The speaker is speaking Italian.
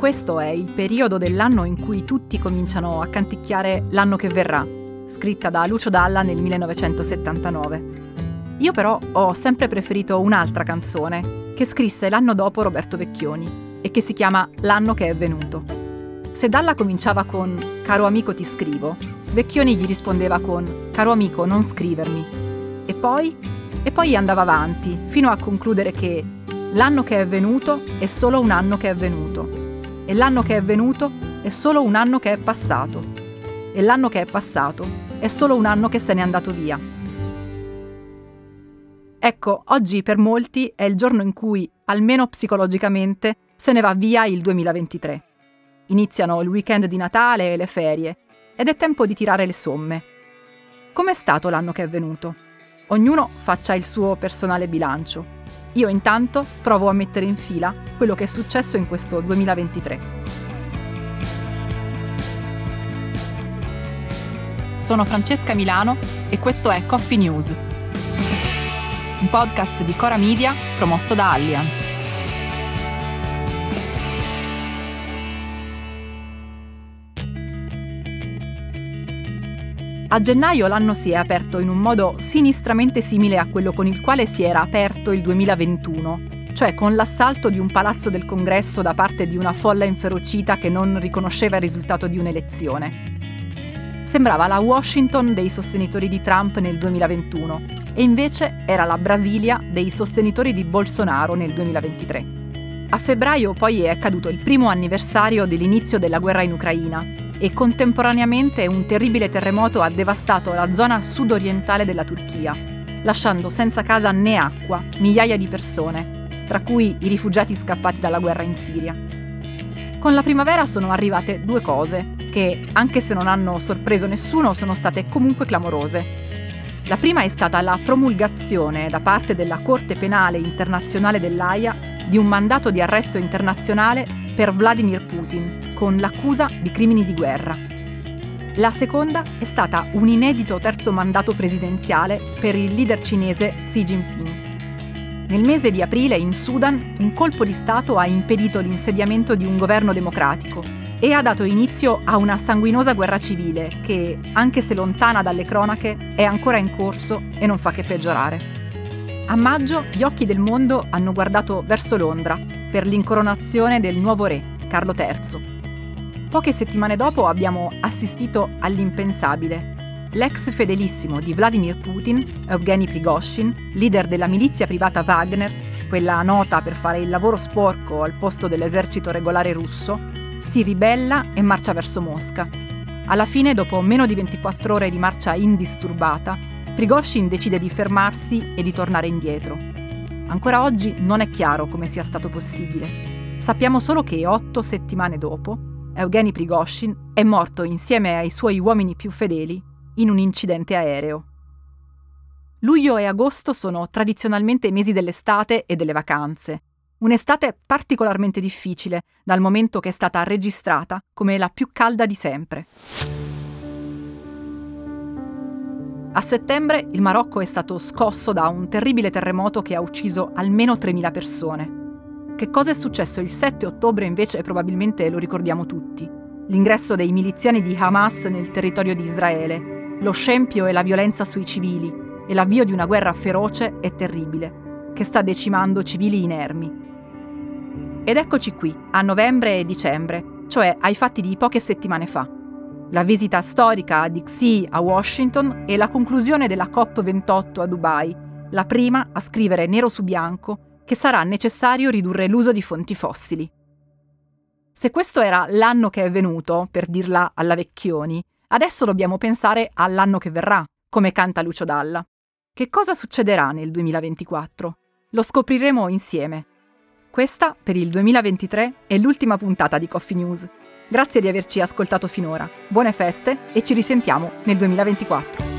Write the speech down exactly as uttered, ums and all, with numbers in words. Questo è il periodo dell'anno in cui tutti cominciano a canticchiare L'anno che verrà, scritta da Lucio Dalla nel millenovecentosettantanove. Io però ho sempre preferito un'altra canzone, che scrisse l'anno dopo Roberto Vecchioni, e che si chiama L'anno che è venuto. Se Dalla cominciava con «Caro amico ti scrivo», Vecchioni gli rispondeva con «Caro amico non scrivermi». E poi? E poi andava avanti, fino a concludere che «L'anno che è venuto è solo un anno che è venuto». E l'anno che è venuto è solo un anno che è passato. E l'anno che è passato è solo un anno che se n'è andato via. Ecco, oggi per molti è il giorno in cui, almeno psicologicamente, se ne va via il duemilaventitré. Iniziano il weekend di Natale e le ferie, ed è tempo di tirare le somme. Com'è stato l'anno che è venuto? Ognuno faccia il suo personale bilancio. Io intanto provo a mettere in fila quello che è successo in questo duemilaventitré. Sono Francesca Milano e questo è Coffee News, un podcast di Chora Media promosso da Allianz. A gennaio l'anno si è aperto in un modo sinistramente simile a quello con il quale si era aperto il duemilaventuno, cioè con l'assalto di un palazzo del congresso da parte di una folla inferocita che non riconosceva il risultato di un'elezione. Sembrava la Washington dei sostenitori di Trump nel duemilaventuno e invece era la Brasilia dei sostenitori di Bolsonaro nel duemilaventitré. A febbraio poi è accaduto il primo anniversario dell'inizio della guerra in Ucraina, e contemporaneamente un terribile terremoto ha devastato la zona sudorientale della Turchia, lasciando senza casa né acqua migliaia di persone, tra cui i rifugiati scappati dalla guerra in Siria. Con la primavera sono arrivate due cose che, anche se non hanno sorpreso nessuno, sono state comunque clamorose. La prima è stata la promulgazione da parte della Corte Penale Internazionale dell'Aia di un mandato di arresto internazionale per Vladimir Putin, con l'accusa di crimini di guerra. La seconda è stata un inedito terzo mandato presidenziale per il leader cinese Xi Jinping. Nel mese di aprile in Sudan un colpo di Stato ha impedito l'insediamento di un governo democratico e ha dato inizio a una sanguinosa guerra civile che, anche se lontana dalle cronache, è ancora in corso e non fa che peggiorare. A maggio gli occhi del mondo hanno guardato verso Londra per l'incoronazione del nuovo re, Carlo terzo. Poche settimane dopo abbiamo assistito all'impensabile. L'ex fedelissimo di Vladimir Putin, Evgeny Prigozhin, leader della milizia privata Wagner, quella nota per fare il lavoro sporco al posto dell'esercito regolare russo, si ribella e marcia verso Mosca. Alla fine, dopo meno di ventiquattro ore di marcia indisturbata, Prigozhin decide di fermarsi e di tornare indietro. Ancora oggi non è chiaro come sia stato possibile. Sappiamo solo che otto settimane dopo, Evgeny Prigozhin è morto insieme ai suoi uomini più fedeli in un incidente aereo. Luglio e agosto sono tradizionalmente i mesi dell'estate e delle vacanze. Un'estate particolarmente difficile, dal momento che è stata registrata come la più calda di sempre. A settembre il Marocco è stato scosso da un terribile terremoto che ha ucciso almeno tremila persone. Che cosa è successo il sette ottobre invece probabilmente lo ricordiamo tutti. L'ingresso dei miliziani di Hamas nel territorio di Israele, lo scempio e la violenza sui civili e l'avvio di una guerra feroce e terribile che sta decimando civili inermi. Ed eccoci qui, a novembre e dicembre, cioè ai fatti di poche settimane fa. La visita storica di Xi a Washington e la conclusione della COP ventotto a Dubai, la prima a scrivere nero su bianco che sarà necessario ridurre l'uso di fonti fossili. Se questo era l'anno che è venuto, per dirla alla Vecchioni, adesso dobbiamo pensare all'anno che verrà, come canta Lucio Dalla. Che cosa succederà nel duemilaventiquattro? Lo scopriremo insieme. Questa, per il duemilaventitré, è l'ultima puntata di Coffee News. Grazie di averci ascoltato finora. Buone feste e ci risentiamo nel duemilaventiquattro.